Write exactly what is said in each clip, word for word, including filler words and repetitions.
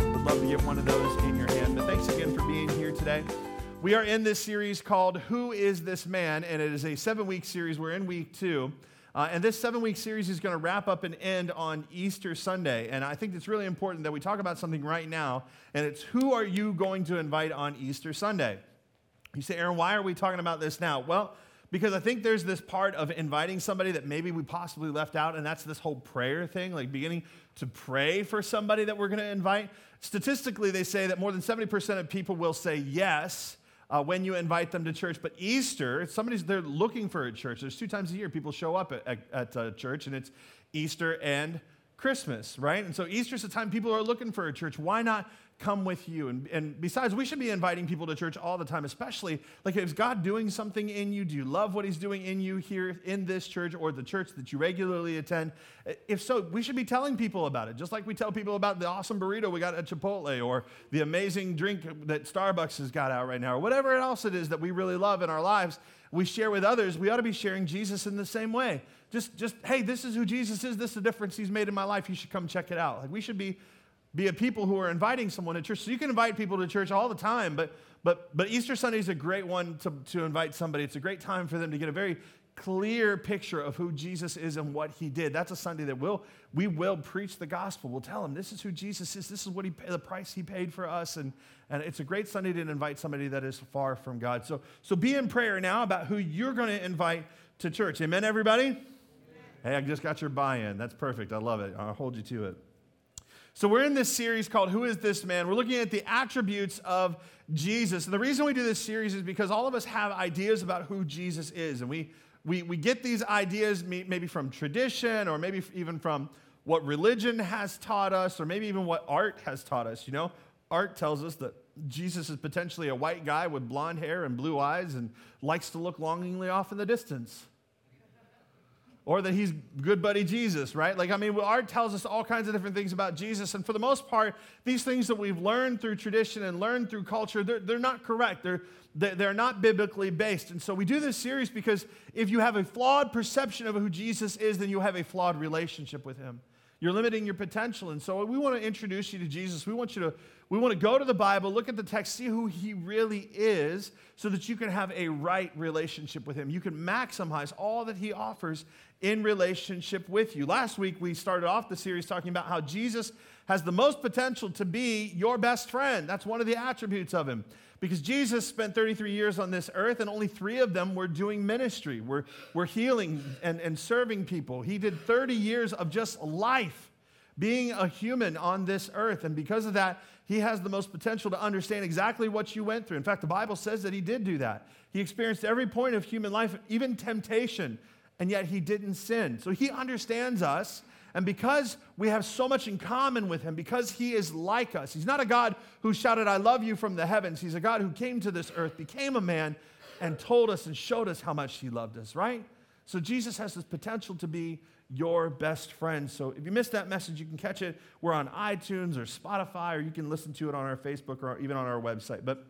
I'd love to get one of those in your hand, but thanks again for being here today. We are in this series called Who Is This Man? And it is a seven-week series. We're in week two. Uh, and this seven-week series is going to wrap up and end on Easter Sunday. And I think it's really important that we talk about something right now, and it's who are you going to invite on Easter Sunday? You say, Aaron, why are we talking about this now? Well, because I think there's this part of inviting somebody that maybe we possibly left out, and that's this whole prayer thing, like beginning to pray for somebody that we're going to invite. Statistically, they say that more than seventy percent of people will say yes Uh, when you invite them to church. But Easter, somebody's they're looking for a church. There's two times a year people show up at, at, at uh, church, and it's Easter and Christmas, right? And so Easter's the time people are looking for a church. Why not come with you? And, and besides, we should be inviting people to church all the time, especially, like, is God doing something in you? Do you love what he's doing in you here in this church or the church that you regularly attend? If so, we should be telling people about it, just like we tell people about the awesome burrito we got at Chipotle or the amazing drink that Starbucks has got out right now or whatever else it is that we really love in our lives. We share with others, we ought to be sharing Jesus in the same way. Just, just hey, this is who Jesus is. This is the difference he's made in my life. You should come check it out. Like, we should be Be a people who are inviting someone to church. So you can invite people to church all the time, but but but Easter Sunday is a great one to, to invite somebody. It's a great time for them to get a very clear picture of who Jesus is and what he did. That's a Sunday that we'll, we will preach the gospel. We'll tell them this is who Jesus is. This is what he the price he paid for us. And, and it's a great Sunday to invite somebody that is far from God. So, so be in prayer now about who you're going to invite to church. Amen, everybody? Amen. Hey, I just got your buy-in. That's perfect. I love it. I'll hold you to it. So we're in this series called Who Is This Man? We're looking at the attributes of Jesus. And the reason we do this series is because all of us have ideas about who Jesus is. And we we we get these ideas maybe from tradition or maybe even from what religion has taught us or maybe even what art has taught us. You know, art tells us that Jesus is potentially a white guy with blonde hair and blue eyes and likes to look longingly off in the distance. Or that he's good buddy Jesus, right? Like, I mean, art tells us all kinds of different things about Jesus. And for the most part, these things that we've learned through tradition and learned through culture, they're, they're not correct. They're, they're not biblically based. And so we do this series because if you have a flawed perception of who Jesus is, then you have a flawed relationship with him. You're limiting your potential. And so we want to introduce you to Jesus. We want you to, we want to go to the Bible, look at the text, see who he really is so that you can have a right relationship with him. You can maximize all that he offers in relationship with you. Last week, we started off the series talking about how Jesus has the most potential to be your best friend. That's one of the attributes of him. Because Jesus spent thirty-three years on this earth, and only three of them were doing ministry, were, were healing and, and serving people. He did thirty years of just life, being a human on this earth. And because of that, he has the most potential to understand exactly what you went through. In fact, the Bible says that he did do that. He experienced every point of human life, even temptation, and yet he didn't sin. So he understands us. And because we have so much in common with him, because he is like us, he's not a God who shouted, I love you from the heavens. He's a God who came to this earth, became a man, and told us and showed us how much he loved us, right? So Jesus has this potential to be your best friend. So if you missed that message, you can catch it. We're on iTunes or Spotify, or you can listen to it on our Facebook or even on our website. But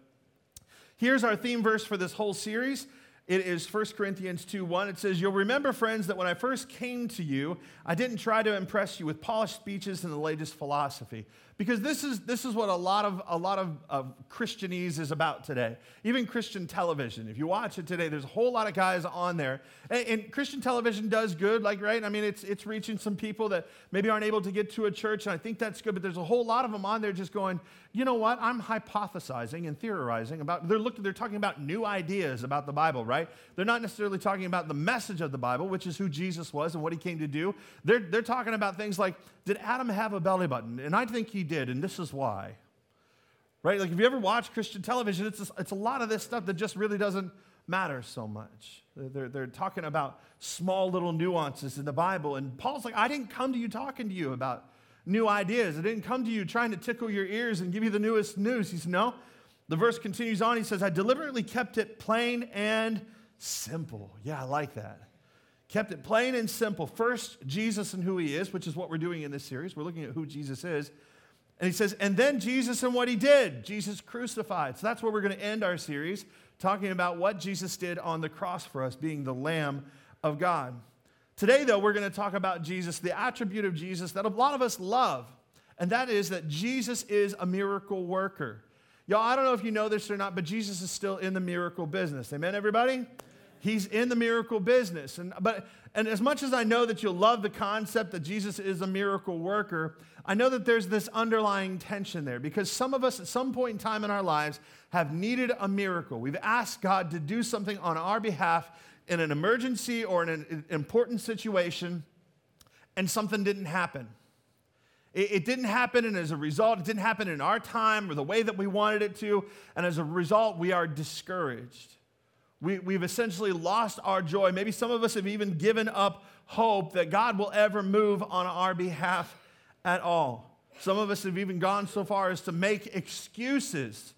here's our theme verse for this whole series. It is First Corinthians two one. It says, you'll remember, friends, that when I first came to you, I didn't try to impress you with polished speeches and the latest philosophy. Because this is this is what a lot of a lot of, of Christianese is about today. Even Christian television. If you watch it today, there's a whole lot of guys on there. And, and Christian television does good, like, right? I mean, it's it's reaching some people that maybe aren't able to get to a church, and I think that's good, but there's a whole lot of them on there just going, you know what? I'm hypothesizing and theorizing about, they're looking, they're talking about new ideas about the Bible, right? Right? They're not necessarily talking about the message of the Bible, which is who Jesus was and what he came to do. They're, they're talking about things like, did Adam have a belly button? And I think he did, and this is why. Right? Like, if you ever watch Christian television, it's, just, it's a lot of this stuff that just really doesn't matter so much. They're, they're talking about small little nuances in the Bible. And Paul's like, I didn't come to you talking to you about new ideas. It didn't come to you trying to tickle your ears and give you the newest news. He said, no. The verse continues on. He says, I deliberately kept it plain and simple. Yeah, I like that. Kept it plain and simple. First, Jesus and who he is, which is what we're doing in this series. We're looking at who Jesus is. And he says, and then Jesus and what he did. Jesus crucified. So that's where we're going to end our series, talking about what Jesus did on the cross for us, being the Lamb of God. Today, though, we're going to talk about Jesus, the attribute of Jesus that a lot of us love, and that is that Jesus is a miracle worker. Y'all, I don't know if you know this or not, but Jesus is still in the miracle business. Amen, everybody? He's in the miracle business. And but and as much as I know that you'll love the concept that Jesus is a miracle worker, I know that there's this underlying tension there because some of us at some point in time in our lives have needed a miracle. We've asked God to do something on our behalf in an emergency or in an important situation, and something didn't happen. It didn't happen, and as a result, it didn't happen in our time or the way that we wanted it to, and as a result, we are discouraged. We, we've essentially lost our joy. Maybe some of us have even given up hope that God will ever move on our behalf at all. Some of us have even gone so far as to make excuses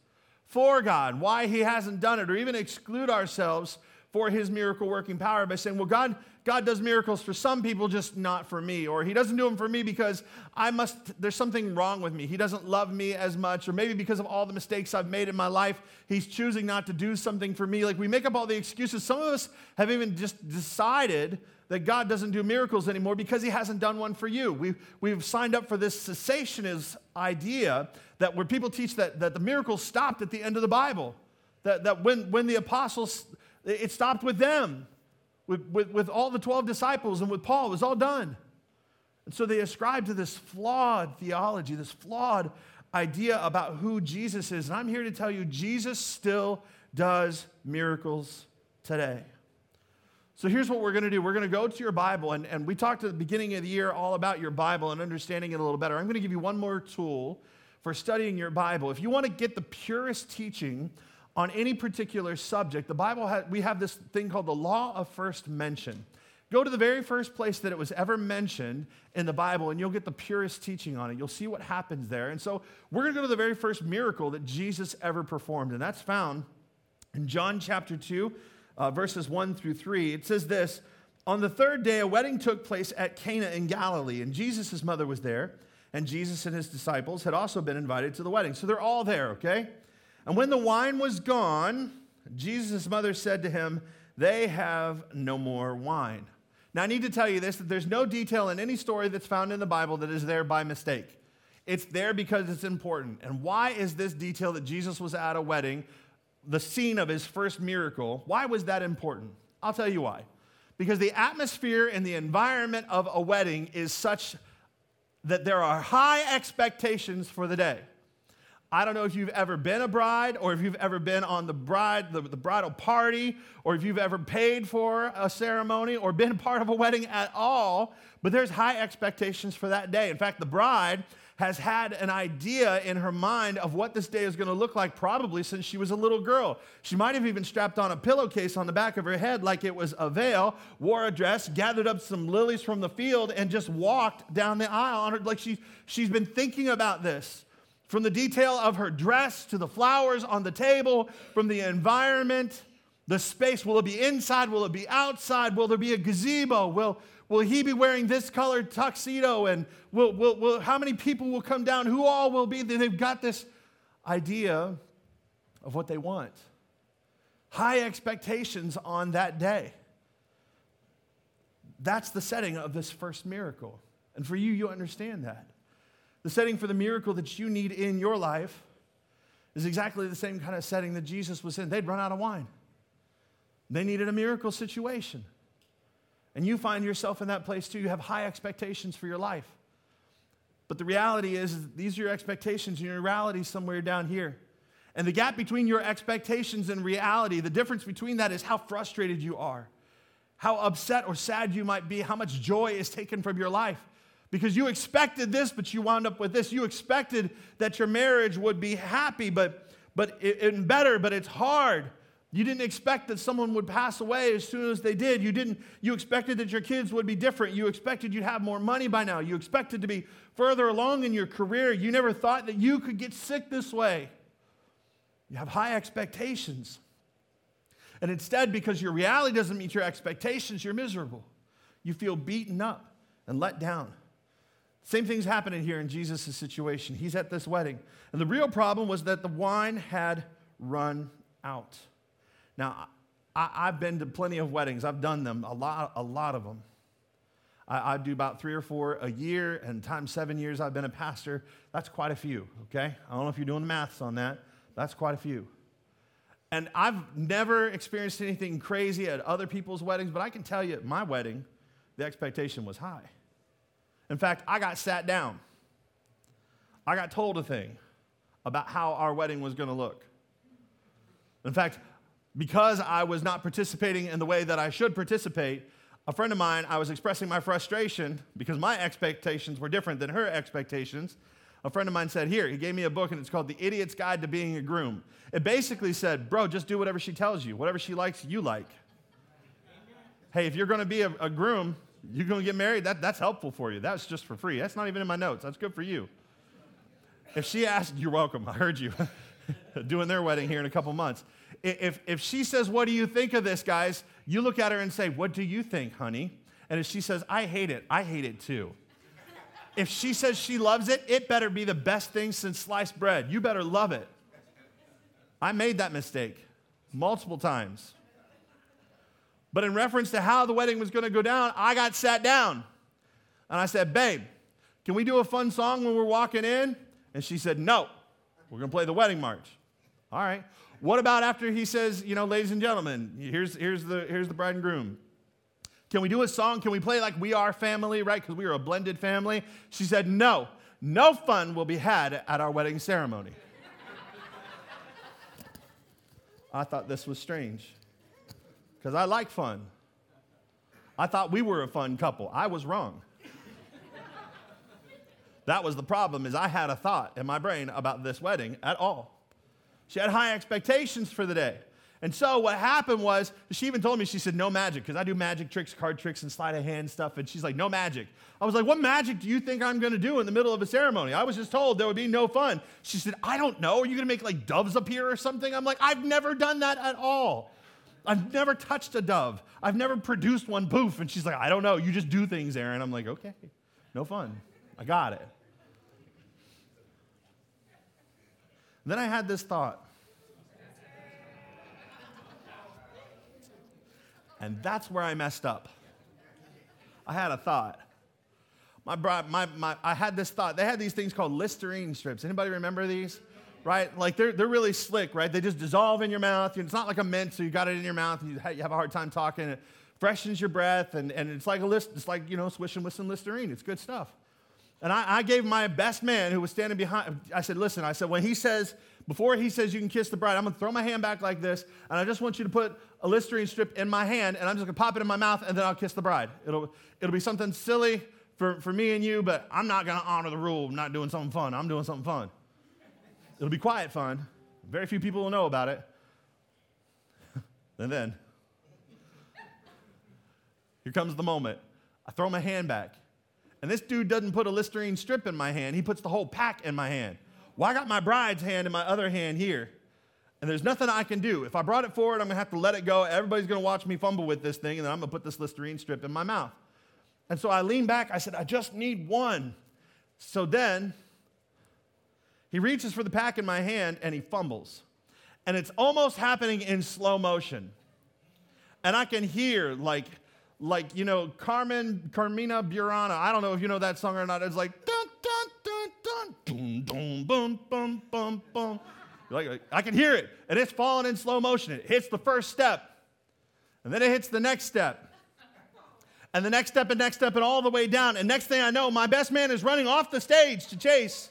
for God, why he hasn't done it, or even exclude ourselves for his miracle-working power by saying, well, God, God does miracles for some people, just not for me. Or he doesn't do them for me because I must. There's something wrong with me. He doesn't love me as much. Or maybe because of all the mistakes I've made in my life, he's choosing not to do something for me. Like, we make up all the excuses. Some of us have even just decided that God doesn't do miracles anymore because he hasn't done one for you. We've, we've signed up for this cessationist idea that where people teach that, that the miracles stopped at the end of the Bible, that, that when, when the apostles... It stopped with them, with, with, with all the twelve disciples and with Paul. It was all done. And so they ascribed to this flawed theology, this flawed idea about who Jesus is. And I'm here to tell you, Jesus still does miracles today. So here's what we're going to do. We're going to go to your Bible, and, and we talked at the beginning of the year all about your Bible and understanding it a little better. I'm going to give you one more tool for studying your Bible. If you want to get the purest teaching on any particular subject, the Bible, ha- we have this thing called the law of first mention. Go to the very first place that it was ever mentioned in the Bible, and you'll get the purest teaching on it. You'll see what happens there. And so we're going to go to the very first miracle that Jesus ever performed, and that's found in John chapter two, uh, verses one through three. It says this, on the third day, a wedding took place at Cana in Galilee, and Jesus' mother was there, and Jesus and his disciples had also been invited to the wedding. So they're all there, okay? And when the wine was gone, Jesus' mother said to him, they have no more wine. Now, I need to tell you this, that there's no detail in any story that's found in the Bible that is there by mistake. It's there because it's important. And why is this detail that Jesus was at a wedding, the scene of his first miracle, why was that important? I'll tell you why. Because the atmosphere and the environment of a wedding is such that there are high expectations for the day. I don't know if you've ever been a bride or if you've ever been on the bride, the, the bridal party, or if you've ever paid for a ceremony or been part of a wedding at all, but there's high expectations for that day. In fact, the bride has had an idea in her mind of what this day is going to look like probably since she was a little girl. She might have even strapped on a pillowcase on the back of her head like it was a veil, wore a dress, gathered up some lilies from the field, and just walked down the aisle on her, like she, she's been thinking about this. From the detail of her dress to the flowers on the table, from the environment, the space. Will it be inside? Will it be outside? Will there be a gazebo? Will, will he be wearing this colored tuxedo? And will, will, will, how many people will come down? Who all will be there? They've got this idea of what they want. High expectations on that day. That's the setting of this first miracle. And for you, you understand that. The setting for the miracle that you need in your life is exactly the same kind of setting that Jesus was in. They'd run out of wine. They needed a miracle situation. And you find yourself in that place too. You have high expectations for your life. But the reality is, is these are your expectations and your reality is somewhere down here. And the gap between your expectations and reality, the difference between that is how frustrated you are, how upset or sad you might be, how much joy is taken from your life. Because you expected this, but you wound up with this. You expected that your marriage would be happy, but but it, and better, but it's hard. You didn't expect that someone would pass away as soon as they did. You didn't. You expected that your kids would be different. You expected you'd have more money by now. You expected to be further along in your career. You never thought that you could get sick this way. You have high expectations. And instead, because your reality doesn't meet your expectations, you're miserable. You feel beaten up and let down. Same thing's happening here in Jesus' situation. He's at this wedding. And the real problem was that the wine had run out. Now, I, I've been to plenty of weddings. I've done them, a lot, a lot of them. I, I do about three or four a year, and times seven years I've been a pastor. That's quite a few, okay? I don't know if you're doing the maths on that. That's quite a few. And I've never experienced anything crazy at other people's weddings, but I can tell you at my wedding, the expectation was high. In fact, I got sat down. I got told a thing about how our wedding was going to look. In fact, because I was not participating in the way that I should participate, a friend of mine, I was expressing my frustration because my expectations were different than her expectations. A friend of mine said, here, he gave me a book, and it's called The Idiot's Guide to Being a Groom. It basically said, bro, just do whatever she tells you. Whatever she likes, you like. Hey, if you're going to be a, a groom, you're going to get married, that, that's helpful for you. That's just for free. That's not even in my notes. That's good for you. If she asked, you're welcome. I heard you doing their wedding here in a couple months. If, if she says, what do you think of this, guys? You look at her and say, what do you think, honey? And if she says, I hate it, I hate it too. If she says she loves it, it better be the best thing since sliced bread. You better love it. I made that mistake multiple times. But in reference to how the wedding was going to go down, I got sat down. And I said, babe, can we do a fun song when we're walking in? And she said, no, we're going to play the wedding march. All right. What about after he says, you know, ladies and gentlemen, here's, here's, the, here's the bride and groom. Can we do a song? Can we play like We Are Family, right? Because we are a blended family. She said, no, no fun will be had at our wedding ceremony. I thought this was strange because I like fun. I thought we were a fun couple. I was wrong. That was the problem, is I had a thought in my brain about this wedding at all. She had high expectations for the day. And so what happened was, she even told me, she said, no magic, because I do magic tricks, card tricks, and sleight of hand stuff, and she's like, no magic. I was like, what magic do you think I'm going to do in the middle of a ceremony? I was just told there would be no fun. She said, I don't know. Are you going to make, like, doves appear or something? I'm like, I've never done that at all. I've never touched a dove. I've never produced one poof. And she's like, I don't know. You just do things, Aaron. I'm like, okay, no fun. I got it. And then I had this thought. And that's where I messed up. I had a thought. My, my, my, I had this thought. They had these things called Listerine strips. Anybody remember these? Right? Like, they're, they're really slick, right? They just dissolve in your mouth. It's not like a mint, so you got it in your mouth, and you have a hard time talking. It freshens your breath, and, and it's like a list. It's like, you know, swish and whisk and Listerine. It's good stuff. And I, I gave my best man who was standing behind, I said, listen, I said, when he says, before he says you can kiss the bride, I'm going to throw my hand back like this, and I just want you to put a Listerine strip in my hand, and I'm just going to pop it in my mouth, and then I'll kiss the bride. It'll it'll be something silly for, for me and you, but I'm not going to honor the rule of not doing something fun. I'm doing something fun. It'll be quiet fun. Very few people will know about it. And then, here comes the moment. I throw my hand back. And this dude doesn't put a Listerine strip in my hand. He puts the whole pack in my hand. Well, I got my bride's hand in my other hand here. And there's nothing I can do. If I brought it forward, I'm going to have to let it go. Everybody's going to watch me fumble with this thing, and then I'm going to put this Listerine strip in my mouth. And so I lean back. I said, I just need one. So then he reaches for the pack in my hand, and he fumbles. And it's almost happening in slow motion. And I can hear, like... Like, you know, Carmen, Carmina Burana. I don't know if you know that song or not. It's like, dun, dun, dun, dun, dun, dun, boom, boom, boom, boom. Like, I can hear it. And it's falling in slow motion. It hits the first step. And then it hits the next step. And the next step and next step and all the way down. And next thing I know, my best man is running off the stage to chase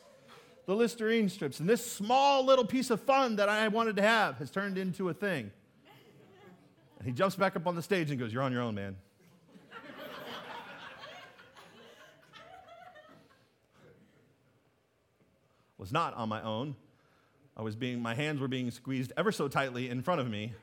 the Listerine strips. And this small little piece of fun that I wanted to have has turned into a thing. And he jumps back up on the stage and goes, you're on your own, man. Was not on my own. I was being, my hands were being squeezed ever so tightly in front of me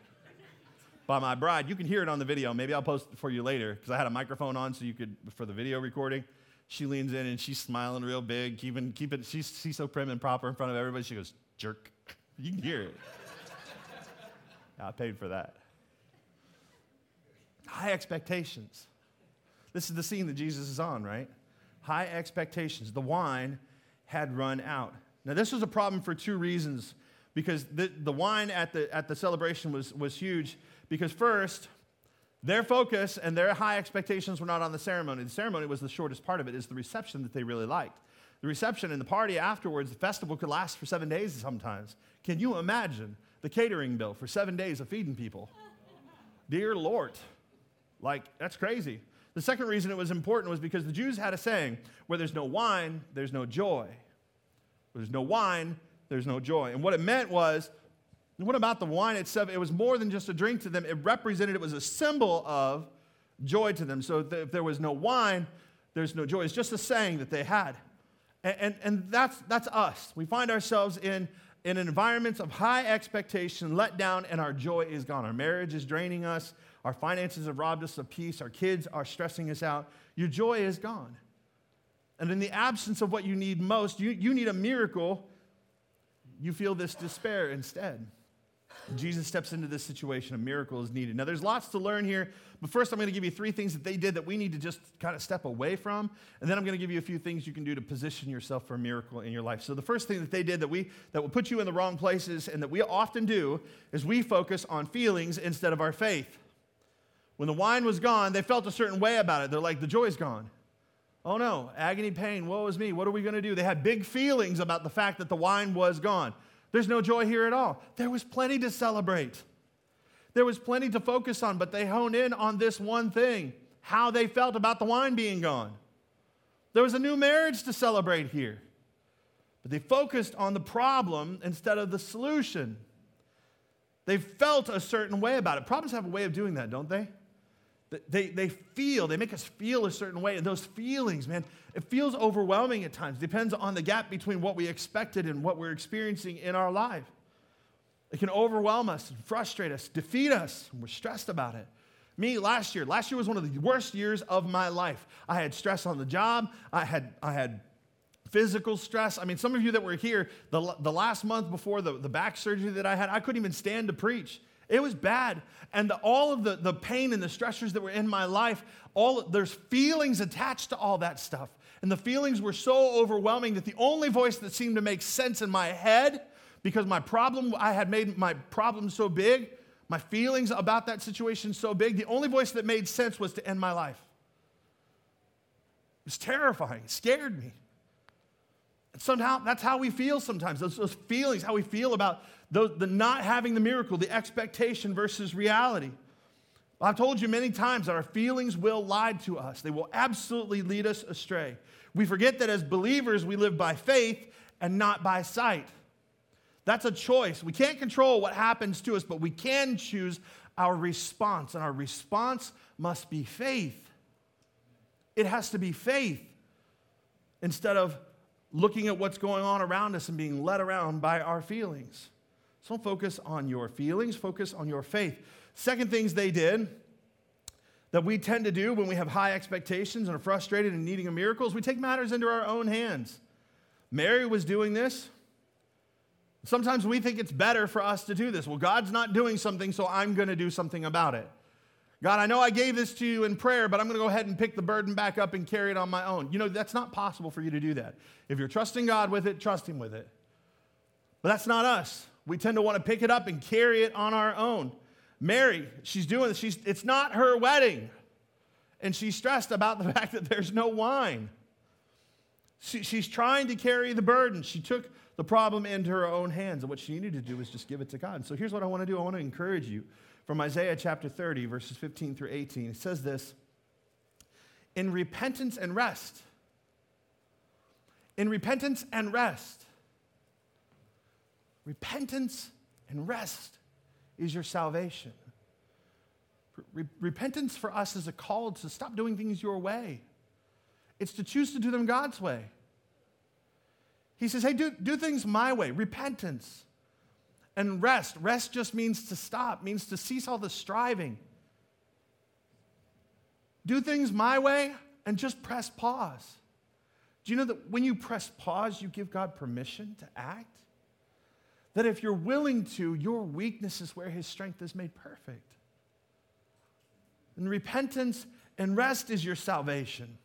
by my bride. You can hear it on the video. Maybe I'll post it for you later because I had a microphone on so you could, for the video recording. She leans in and she's smiling real big, keeping, keeping, she's, she's so prim and proper in front of everybody. She goes, jerk. You can hear it. I paid for that. High expectations. This is the scene that Jesus is on, right? High expectations. The wine had run out. Now, this was a problem for two reasons, because the, the wine at the at the celebration was, was huge, because first, their focus and their high expectations were not on the ceremony. The ceremony was the shortest part of it. It's the reception that they really liked. The reception and the party afterwards, the festival could last for seven days sometimes. Can you imagine the catering bill for seven days of feeding people? Dear Lord, like, that's crazy. The second reason it was important was because the Jews had a saying, where there's no wine, there's no joy. Where there's no wine, there's no joy. And what it meant was, what about the wine itself? It was more than just a drink to them. It represented, it was a symbol of joy to them. So if there was no wine, there's no joy. It's just a saying that they had. And, and, and that's that's us. We find ourselves in in environments of high expectation, let down, and our joy is gone. Our marriage is draining us. Our finances have robbed us of peace. Our kids are stressing us out. Your joy is gone. And in the absence of what you need most, you, you need a miracle. You feel this despair instead. Jesus steps into this situation. A miracle is needed. Now, there's lots to learn here, but first I'm going to give you three things that they did that we need to just kind of step away from, and then I'm going to give you a few things you can do to position yourself for a miracle in your life. So the first thing that they did that we that will put you in the wrong places and that we often do is we focus on feelings instead of our faith. When the wine was gone, they felt a certain way about it. They're like, the joy's gone. Oh no, agony, pain, woe is me. What are we going to do? They had big feelings about the fact that the wine was gone. There's no joy here at all. There was plenty to celebrate. There was plenty to focus on, but they honed in on this one thing, how they felt about the wine being gone. There was a new marriage to celebrate here, but they focused on the problem instead of the solution. They felt a certain way about it. Problems have a way of doing that, don't they? They, they feel, they make us feel a certain way. And those feelings, man, it feels overwhelming at times. Depends on the gap between what we expected and what we're experiencing in our life. It can overwhelm us and frustrate us, defeat us, and we're stressed about it. Me, last year, last year was one of the worst years of my life. I had stress on the job. I had I had physical stress. I mean, some of you that were here, the, the last month before the, the back surgery that I had, I couldn't even stand to preach. It was bad, and the, all of the, the pain and the stressors that were in my life, all there's feelings attached to all that stuff, and the feelings were so overwhelming that the only voice that seemed to make sense in my head, because my problem, I had made my problem so big, my feelings about that situation so big, the only voice that made sense was to end my life. It was terrifying. It scared me. And somehow, that's how we feel sometimes, those, those feelings, how we feel about Those, the not having the miracle, the expectation versus reality. I've told you many times that our feelings will lie to us. They will absolutely lead us astray. We forget that as believers, we live by faith and not by sight. That's a choice. We can't control what happens to us, but we can choose our response, and our response must be faith. It has to be faith instead of looking at what's going on around us and being led around by our feelings. So don't focus on your feelings, focus on your faith. Second things they did that we tend to do when we have high expectations and are frustrated and needing a miracle is we take matters into our own hands. Mary was doing this. Sometimes we think it's better for us to do this. Well, God's not doing something, so I'm going to do something about it. God, I know I gave this to you in prayer, but I'm going to go ahead and pick the burden back up and carry it on my own. You know, that's not possible for you to do that. If you're trusting God with it, trust Him with it. But that's not us. We tend to want to pick it up and carry it on our own. Mary, she's doing this. She's, it's not her wedding. And she's stressed about the fact that there's no wine. She, she's trying to carry the burden. She took the problem into her own hands. And what she needed to do was just give it to God. And so here's what I want to do. I want to encourage you from Isaiah chapter thirty, verses fifteen through eighteen. It says this, in repentance and rest. In repentance and rest. Repentance and rest is your salvation. Re- repentance for us is a call to stop doing things your way. It's to choose to do them God's way. He says, hey, do, do things my way. Repentance. and rest. Rest just means to stop, means to cease all the striving. Do things my way and just press pause. Do you know that when you press pause, you give God permission to act? That if you're willing to, your weakness is where his strength is made perfect. And repentance and rest is your salvation.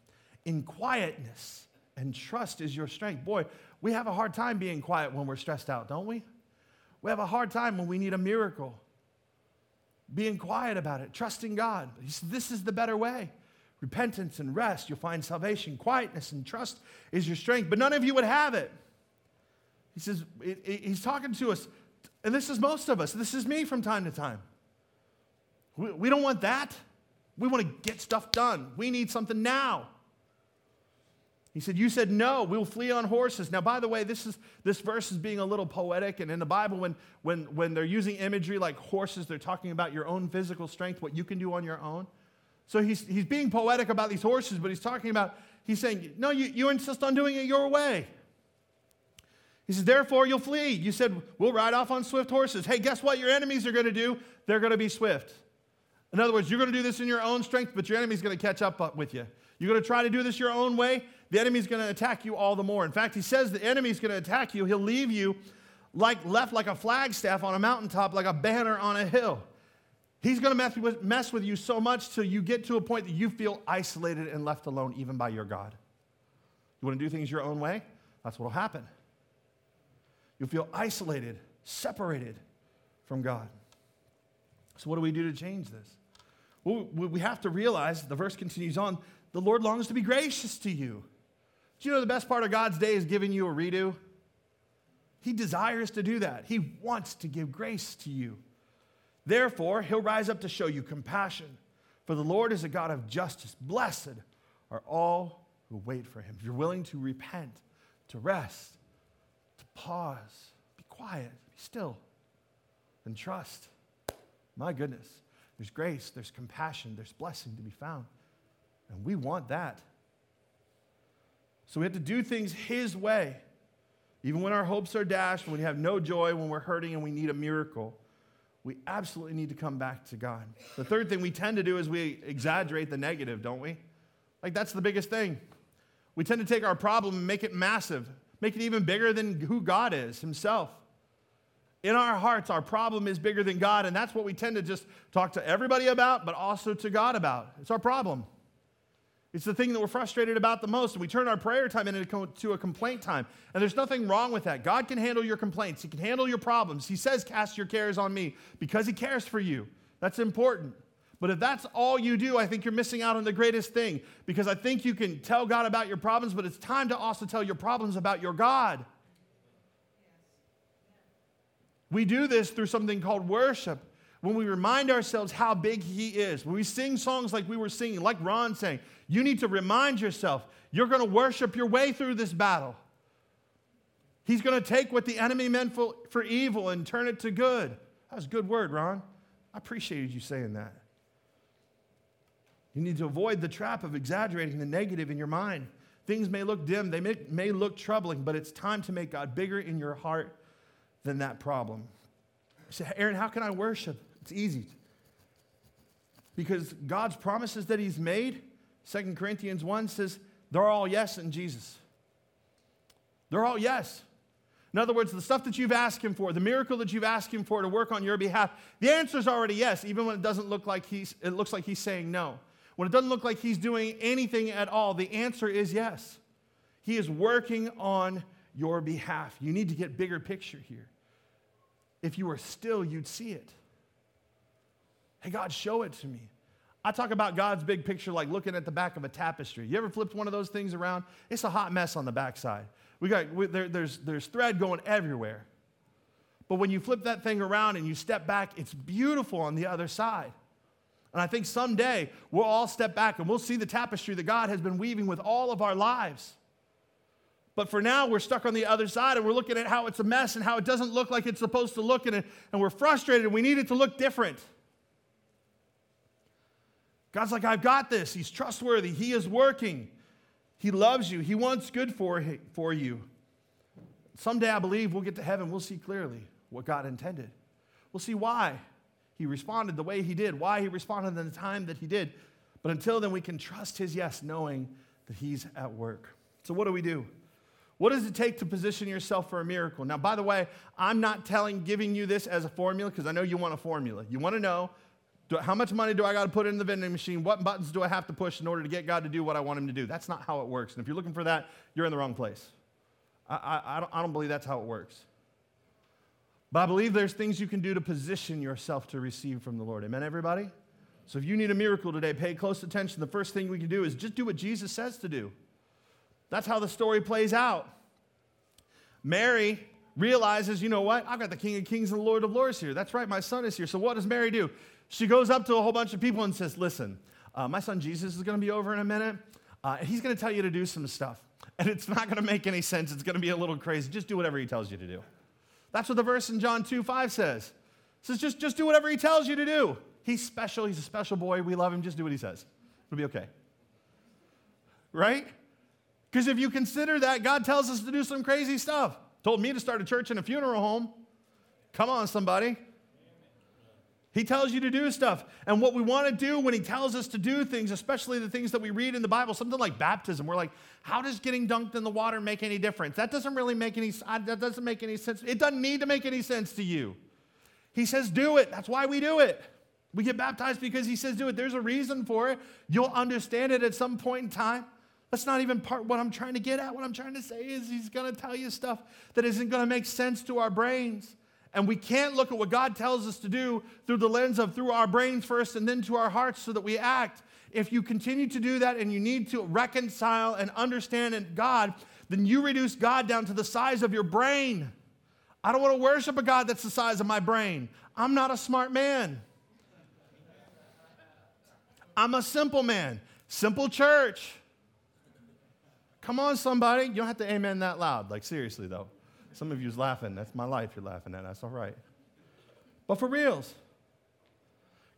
In quietness and trust is your strength. Boy, we have a hard time being quiet when we're stressed out, don't we? We have a hard time when we need a miracle. Being quiet about it, trusting God. He said, this is the better way. Repentance and rest, you'll find salvation. Quietness and trust is your strength. But none of you would have it. He says, it, it, he's talking to us. And this is most of us. This is me from time to time. We, we don't want that. We want to get stuff done. We need something now. He said, you said, no, we'll flee on horses. Now, by the way, this is this verse is being a little poetic. And in the Bible, when, when, when they're using imagery like horses, they're talking about your own physical strength, what you can do on your own. So he's he's being poetic about these horses, but he's talking about, he's saying, no, you, you insist on doing it your way. He says, therefore, you'll flee. You said, we'll ride off on swift horses. Hey, guess what your enemies are going to do? They're going to be swift. In other words, you're going to do this in your own strength, but your enemy's going to catch up with you. You're going to try to do this your own way. The enemy's going to attack you all the more. In fact, he says the enemy's going to attack you. He'll leave you like left like a flagstaff on a mountaintop, like a banner on a hill. He's going to mess with, mess with you so much till you get to a point that you feel isolated and left alone, even by your God. You want to do things your own way? That's what will happen. You'll feel isolated, separated from God. So what do we do to change this? Well, we have to realize, the verse continues on, the Lord longs to be gracious to you. Do you know the best part of God's day is giving you a redo? He desires to do that. He wants to give grace to you. Therefore, he'll rise up to show you compassion. For the Lord is a God of justice. Blessed are all who wait for him. If you're willing to repent, to rest, to pause, be quiet, be still, and trust. My goodness, there's grace, there's compassion, there's blessing to be found. And we want that. So we have to do things his way, even when our hopes are dashed, when we have no joy, when we're hurting and we need a miracle. We absolutely need to come back to God. The third thing we tend to do is we exaggerate the negative, don't we? Like, that's the biggest thing. We tend to take our problem and make it massive, make it even bigger than who God is himself. In our hearts, our problem is bigger than God, and that's what we tend to just talk to everybody about, but also to God about. It's our problem. It's the thing that we're frustrated about the most, and we turn our prayer time into a complaint time. And there's nothing wrong with that. God can handle your complaints. He can handle your problems. He says, cast your cares on me, because he cares for you. That's important. But if that's all you do, I think you're missing out on the greatest thing, because I think you can tell God about your problems, but it's time to also tell your problems about your God. We do this through something called worship. When we remind ourselves how big he is, when we sing songs like we were singing, like Ron sang, you need to remind yourself, you're going to worship your way through this battle. He's going to take what the enemy meant for, for evil and turn it to good. That was a good word, Ron. I appreciated you saying that. You need to avoid the trap of exaggerating the negative in your mind. Things may look dim, they may, may look troubling, but it's time to make God bigger in your heart than that problem. You say, Aaron, how can I worship? It's easy. Because God's promises that he's made, Second Corinthians one says, they're all yes in Jesus. They're all yes. In other words, the stuff that you've asked him for, the miracle that you've asked him for to work on your behalf, the answer's already yes, even when it doesn't look like he's, it looks like he's saying no. When it doesn't look like he's doing anything at all, the answer is yes. He is working on your behalf. You need to get bigger picture here. If you were still, you'd see it. Hey, God, show it to me. I talk about God's big picture like looking at the back of a tapestry. You ever flipped one of those things around? It's a hot mess on the backside. We got we, there, there's, there's thread going everywhere. But when you flip that thing around and you step back, it's beautiful on the other side. And I think someday we'll all step back and we'll see the tapestry that God has been weaving with all of our lives. But for now, we're stuck on the other side, and we're looking at how it's a mess and how it doesn't look like it's supposed to look, and, and we're frustrated, and we need it to look different. God's like, I've got this. He's trustworthy. He is working. He loves you. He wants good for, for you. Someday, I believe, we'll get to heaven. We'll see clearly. what God intended. We'll see why he responded the way he did, why he responded in the time that he did. But until then, we can trust his yes, knowing that he's at work. So what do we do? What does it take to position yourself for a miracle? Now, by the way, I'm not telling, giving you this as a formula, because I know you want a formula. You want to know, do, how much money do I got to put in the vending machine? What buttons do I have to push in order to get God to do what I want him to do? That's not how it works. And if you're looking for that, you're in the wrong place. I, I, I, don't, I don't believe that's how it works. But I believe there's things you can do to position yourself to receive from the Lord. Amen, everybody? So if you need a miracle today, pay close attention. The first thing we can do is just do what Jesus says to do. That's how the story plays out. Mary realizes, you know what? I've got the King of Kings and the Lord of Lords here. That's right, my son is here. So what does Mary do? She goes up to a whole bunch of people and says, listen, uh, my son Jesus is going to be over in a minute. Uh, and he's going to tell you to do some stuff. And it's not going to make any sense. It's going to be a little crazy. Just do whatever he tells you to do. That's what the verse in John two five says. It says, just, just do whatever he tells you to do. He's special. He's a special boy. We love him. Just do what he says. It'll be okay. Right? Because if you consider that, God tells us to do some crazy stuff. Told me to start a church and a funeral home. Come on, somebody. He tells you to do stuff. And what we want to do when he tells us to do things, especially the things that we read in the Bible, something like baptism, we're like, how does getting dunked in the water make any difference? That doesn't really make any, that doesn't make any sense. It doesn't need to make any sense to you. He says do it. That's why we do it. We get baptized because he says do it. There's a reason for it. You'll understand it at some point in time. That's not even part what I'm trying to get at. What I'm trying to say is he's going to tell you stuff that isn't going to make sense to our brains. And we can't look at what God tells us to do through the lens of through our brains first and then to our hearts so that we act. If you continue to do that and you need to reconcile and understand God, then you reduce God down to the size of your brain. I don't want to worship a God that's the size of my brain. I'm not a smart man. I'm a simple man. Simple church. Come on, somebody. You don't have to amen that loud. Like, seriously, though. Some of you's laughing. That's my life you're laughing at. That's all right. But for reals,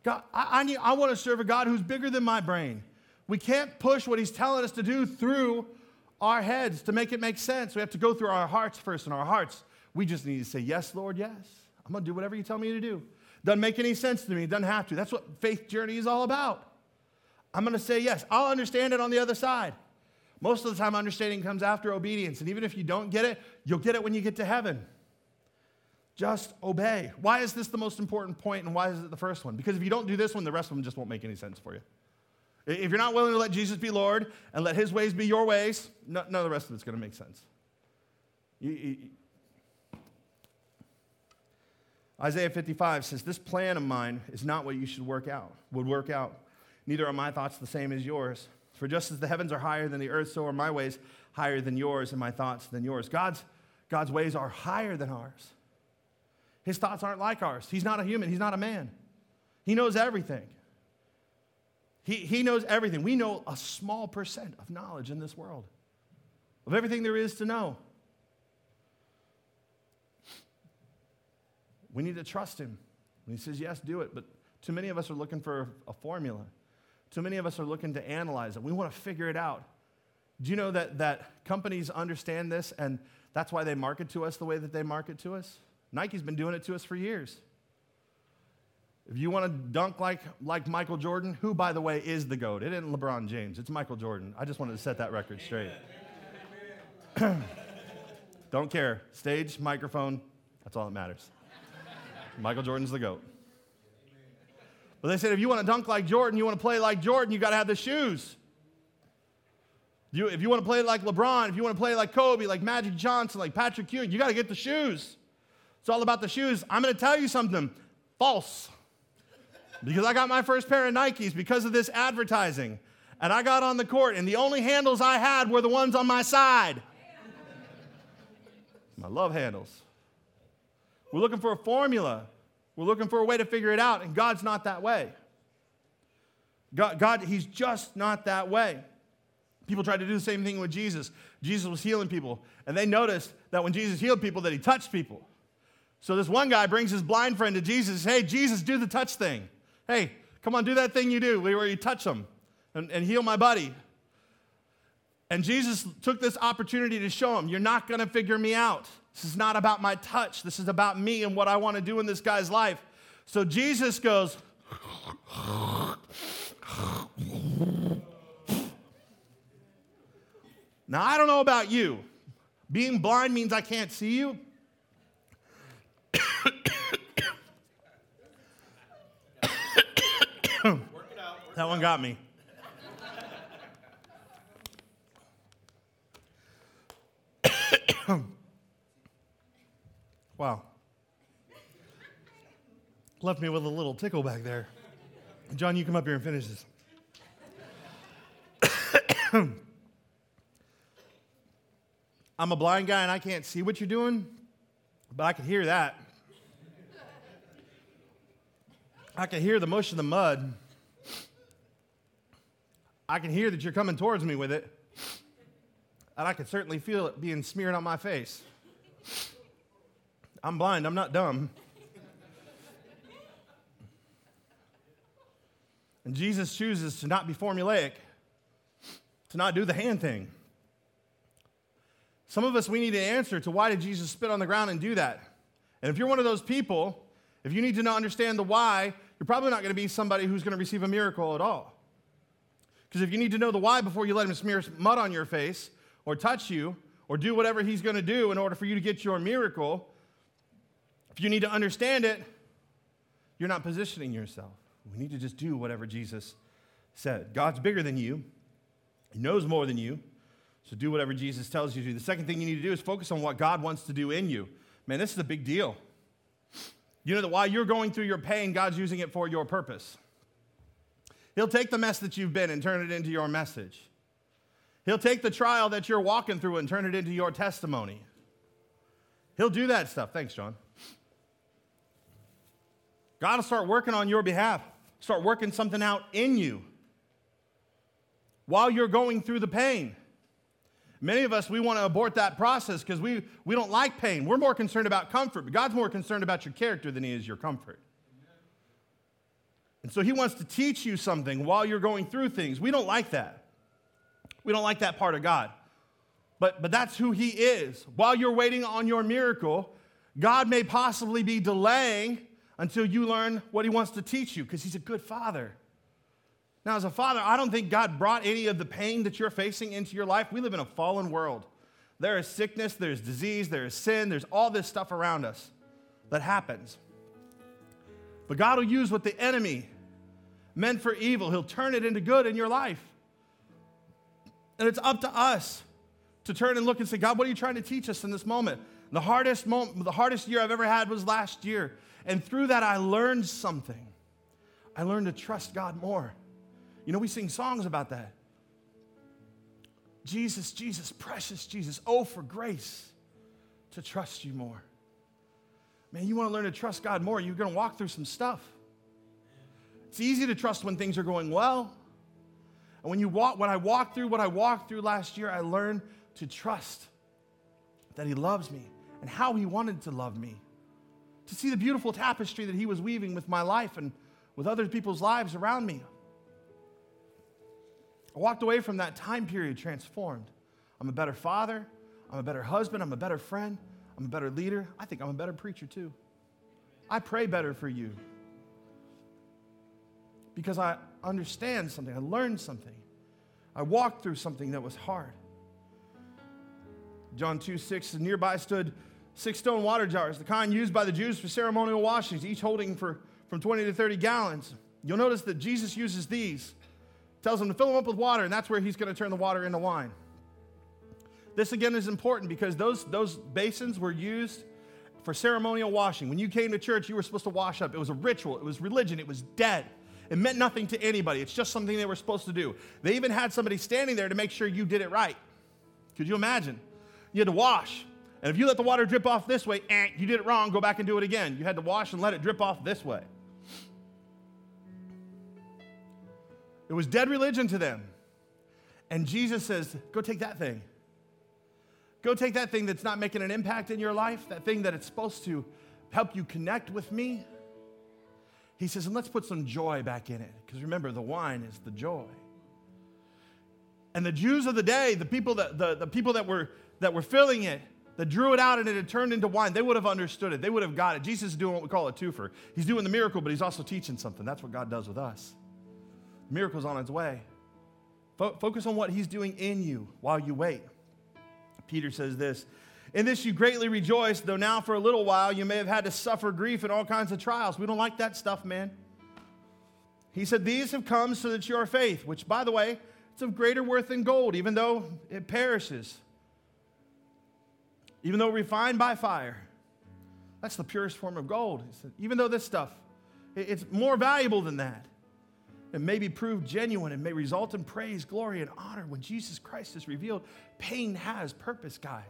God, I, I, need, I want to serve a God who's bigger than my brain. We can't push what he's telling us to do through our heads to make it make sense. We have to go through our hearts first, and our hearts, we just need to say, yes, Lord, yes. I'm going to do whatever you tell me to do. Doesn't make any sense to me. Doesn't have to. That's what faith journey is all about. I'm going to say yes. I'll understand it on the other side. Most of the time, understanding comes after obedience. And even if you don't get it, you'll get it when you get to heaven. Just obey. Why is this the most important point, and why is it the first one? Because if you don't do this one, the rest of them just won't make any sense for you. If you're not willing to let Jesus be Lord and let his ways be your ways, none of the rest of it's going to make sense. You, you, Isaiah fifty-five says, this plan of mine is not what you should work out, would work out. Neither are my thoughts the same as yours. For just as the heavens are higher than the earth, so are my ways higher than yours, and my thoughts than yours. God's, God's ways are higher than ours. His thoughts aren't like ours. He's not a human. He's not a man. He knows everything. He, he knows everything. We know a small percent of knowledge in this world, of everything there is to know. We need to trust him. And he says, yes, do it. But too many of us are looking for a formula. Too many of us are looking to analyze it. We want to figure it out. Do you know that, that companies understand this, and that's why they market to us the way that they market to us? Nike's been doing it to us for years. If you want to dunk like, like Michael Jordan, who, by the way, is the GOAT? It isn't LeBron James. It's Michael Jordan. I just wanted to set that record straight. Don't care. Stage, microphone, that's all that matters. Michael Jordan's the GOAT. But they said, if you want to dunk like Jordan, you want to play like Jordan, you got to have the shoes. You, if you want to play like LeBron, if you want to play like Kobe, like Magic Johnson, like Patrick Ewing, you got to get the shoes. It's all about the shoes. I'm going to tell you something. False. Because I got my first pair of Nikes because of this advertising. And I got on the court, and the only handles I had were the ones on my side. I love handles. We're looking for a formula. We're looking for a way to figure it out, and God's not that way. God, God, he's just not that way. People tried to do the same thing with Jesus. Jesus was healing people, and they noticed that when Jesus healed people, that he touched people. So this one guy brings his blind friend to Jesus. Hey, Jesus, do the touch thing. Hey, come on, do that thing you do where you touch them and, and heal my buddy. And Jesus took this opportunity to show him, you're not going to figure me out. This is not about my touch. This is about me and what I want to do in this guy's life. So Jesus goes, now, I don't know about you. Being blind means I can't see you. That one got me. Wow. Left me with a little tickle back there. John, you come up here and finish this. I'm a blind guy and I can't see what you're doing, but I can hear that. I can hear the mush in the mud. I can hear that you're coming towards me with it. And I can certainly feel it being smeared on my face. I'm blind, I'm not dumb. And Jesus chooses to not be formulaic, to not do the hand thing. Some of us, we need an answer to why did Jesus spit on the ground and do that? And if you're one of those people, if you need to understand the why, you're probably not going to be somebody who's going to receive a miracle at all. Because if you need to know the why before you let him smear mud on your face or touch you or do whatever he's going to do in order for you to get your miracle, if you need to understand it, you're not positioning yourself. We need to just do whatever Jesus said. God's bigger than you. He knows more than you. So do whatever Jesus tells you to do. The second thing you need to do is focus on what God wants to do in you. Man, this is a big deal. You know that while you're going through your pain, God's using it for your purpose. He'll take the mess that you've been and turn it into your message. He'll take the trial that you're walking through and turn it into your testimony. He'll do that stuff. Thanks, John. God will start working on your behalf. Start working something out in you while you're going through the pain. Many of us, we want to abort that process because we, we don't like pain. We're more concerned about comfort, but God's more concerned about your character than he is your comfort. And so he wants to teach you something while you're going through things. We don't like that. We don't like that part of God. But, but that's who he is. While you're waiting on your miracle, God may possibly be delaying until you learn what he wants to teach you because he's a good father. Now, as a father, I don't think God brought any of the pain that you're facing into your life. We live in a fallen world. There is sickness, there's disease, there is sin, there's all this stuff around us that happens. But God will use what the enemy meant for evil. He'll turn it into good in your life. And it's up to us to turn and look and say, God, what are you trying to teach us in this moment? The hardest moment, the hardest year I've ever had was last year. And through that, I learned something. I learned to trust God more. You know, we sing songs about that. Jesus, Jesus, precious Jesus, oh, for grace to trust you more. Man, you want to learn to trust God more, you're going to walk through some stuff. It's easy to trust when things are going well. And when you walk, when I walked through what I walked through last year, I learned to trust that he loves me and how he wanted to love me. To see the beautiful tapestry that he was weaving with my life and with other people's lives around me. I walked away from that time period transformed. I'm a better father. I'm a better husband. I'm a better friend. I'm a better leader. I think I'm a better preacher too. I pray better for you because I understand something. I learned something. I walked through something that was hard. John two six, and nearby stood six stone water jars, the kind used by the Jews for ceremonial washings, each holding for, from twenty to thirty gallons. You'll notice that Jesus uses these. Tells them to fill them up with water, and that's where he's going to turn the water into wine. This, again, is important because those, those basins were used for ceremonial washing. When you came to church, you were supposed to wash up. It was a ritual. It was religion. It was dead. It meant nothing to anybody. It's just something they were supposed to do. They even had somebody standing there to make sure you did it right. Could you imagine? You had to wash. And if you let the water drip off this way, eh, you did it wrong, go back and do it again. You had to wash and let it drip off this way. It was dead religion to them. And Jesus says, go take that thing. Go take that thing that's not making an impact in your life, that thing that it's supposed to help you connect with me. He says, and let's put some joy back in it. Because remember, the wine is the joy. And the Jews of the day, the people that the, the people that were that were filling it, that drew it out and it had turned into wine, they would have understood it. They would have got it. Jesus is doing what we call a twofer. He's doing the miracle, but he's also teaching something. That's what God does with us. The miracle's on its way. Fo- focus on what he's doing in you while you wait. Peter says this, "In this you greatly rejoice, though now for a little while you may have had to suffer grief and all kinds of trials." We don't like that stuff, man. He said, "These have come so that your faith," which, by the way, it's of greater worth than gold, even though it perishes, even though refined by fire. That's the purest form of gold. He said, even though this stuff, it's more valuable than that. It may be proved genuine. It may result in praise, glory, and honor when Jesus Christ is revealed. Pain has purpose, guys.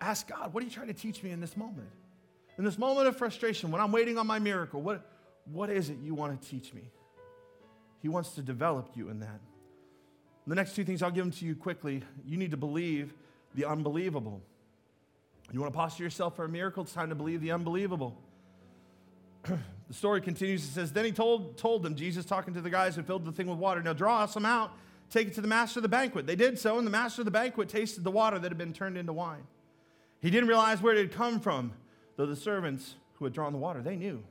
Ask God, what are you trying to teach me in this moment? In this moment of frustration, when I'm waiting on my miracle, what, what is it you want to teach me? He wants to develop you in that. The next two things, I'll give them to you quickly. You need to believe the unbelievable. You want to posture yourself for a miracle? It's time to believe the unbelievable. The story continues. It says, then he told, told them, Jesus talking to the guys who filled the thing with water, "Now draw some out, take it to the master of the banquet." They did so, and the master of the banquet tasted the water that had been turned into wine. He didn't realize where it had come from, though the servants who had drawn the water, they knew.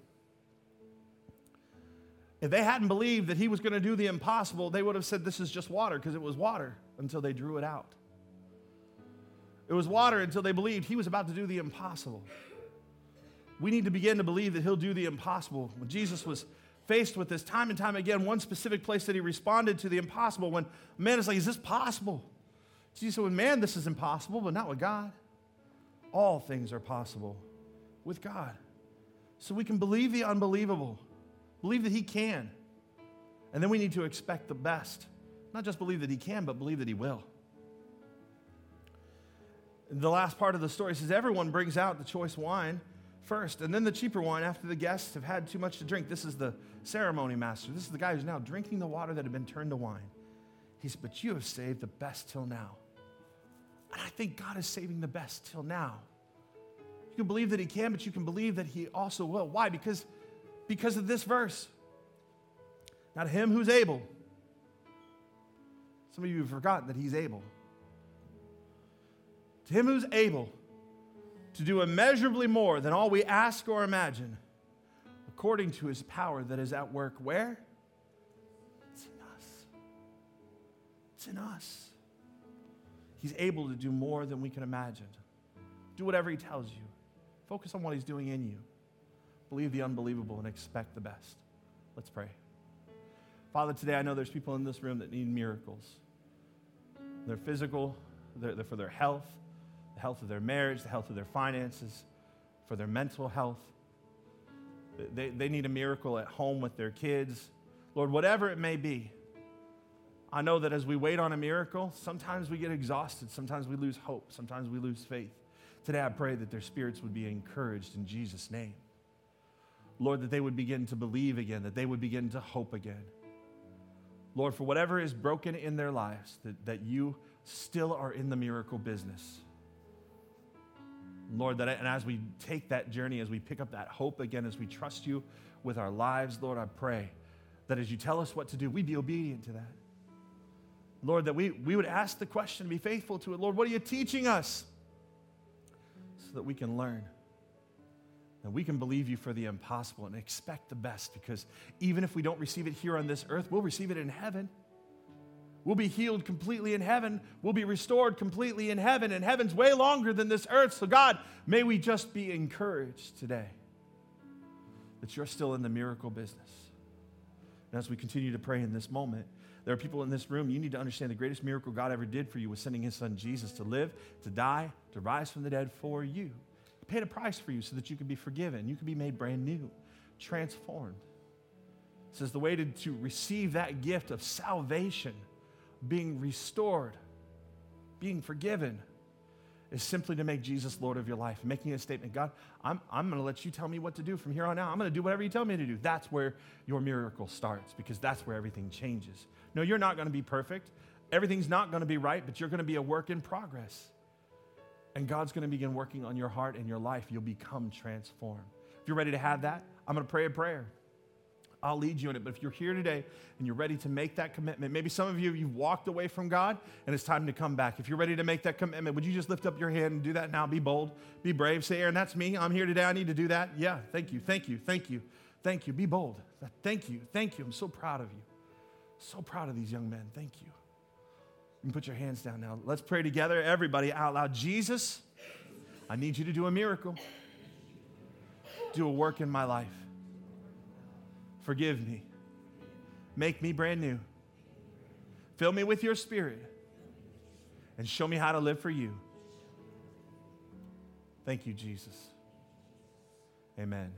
If they hadn't believed that he was going to do the impossible, they would have said, "This is just water," because it was water until they drew it out. It was water until they believed he was about to do the impossible. We need to begin to believe that he'll do the impossible. When Jesus was faced with this time and time again, one specific place that he responded to the impossible, when man is like, "Is this possible?" Jesus said, "With man, this is impossible, but not with God." All things are possible with God. So we can believe the unbelievable. Believe that he can. And then we need to expect the best. Not just believe that he can, but believe that he will. The last part of the story says, everyone brings out the choice wine first, and then the cheaper wine after the guests have had too much to drink. This is the ceremony master. This is the guy who's now drinking the water that had been turned to wine. He said, "But you have saved the best till now." And I think God is saving the best till now. You can believe that he can, but you can believe that he also will. Why? Because Because of this verse. "Now to him who's able." Some of you have forgotten that he's able. "To him who's able to do immeasurably more than all we ask or imagine, according to his power that is at work." Where? It's in us. It's in us. He's able to do more than we can imagine. Do whatever he tells you. Focus on what he's doing in you. Believe the unbelievable and expect the best. Let's pray. Father, today I know there's people in this room that need miracles. They're physical, they're, they're for their health, the health of their marriage, the health of their finances, for their mental health. They, they need a miracle at home with their kids. Lord, whatever it may be, I know that as we wait on a miracle, sometimes we get exhausted, sometimes we lose hope, sometimes we lose faith. Today I pray that their spirits would be encouraged in Jesus' name. Lord, that they would begin to believe again, that they would begin to hope again. Lord, for whatever is broken in their lives, that, that you still are in the miracle business. Lord, that I, and as we take that journey, as we pick up that hope again, as we trust you with our lives, Lord, I pray that as you tell us what to do, we be obedient to that. Lord, that we, we would ask the question, be faithful to it. Lord, what are you teaching us? So that we can learn. And we can believe you for the impossible and expect the best, because even if we don't receive it here on this earth, we'll receive it in heaven. We'll be healed completely in heaven. We'll be restored completely in heaven, and heaven's way longer than this earth. So God, may we just be encouraged today that you're still in the miracle business. And as we continue to pray in this moment, there are people in this room, you need to understand the greatest miracle God ever did for you was sending his son Jesus to live, to die, to rise from the dead for you. Paid a price for you so that you could be forgiven. You could be made brand new, transformed. It says the way to, to receive that gift of salvation, being restored, being forgiven, is simply to make Jesus Lord of your life. Making a statement, God, I'm, I'm going to let you tell me what to do from here on out. I'm going to do whatever you tell me to do. That's where your miracle starts, because that's where everything changes. No, you're not going to be perfect. Everything's not going to be right, but you're going to be a work in progress. And God's going to begin working on your heart and your life. You'll become transformed. If you're ready to have that, I'm going to pray a prayer. I'll lead you in it. But if you're here today and you're ready to make that commitment, maybe some of you, you've walked away from God and it's time to come back. If you're ready to make that commitment, would you just lift up your hand and do that now? Be bold, be brave. Say, Aaron, that's me. I'm here today. I need to do that. Yeah, thank you, thank you, thank you, thank you. Be bold. Thank you, thank you. I'm so proud of you. So proud of these young men. Thank you. You can put your hands down now. Let's pray together, everybody, out loud. Jesus, I need you to do a miracle. Do a work in my life. Forgive me. Make me brand new. Fill me with your spirit and show me how to live for you. Thank you, Jesus. Amen.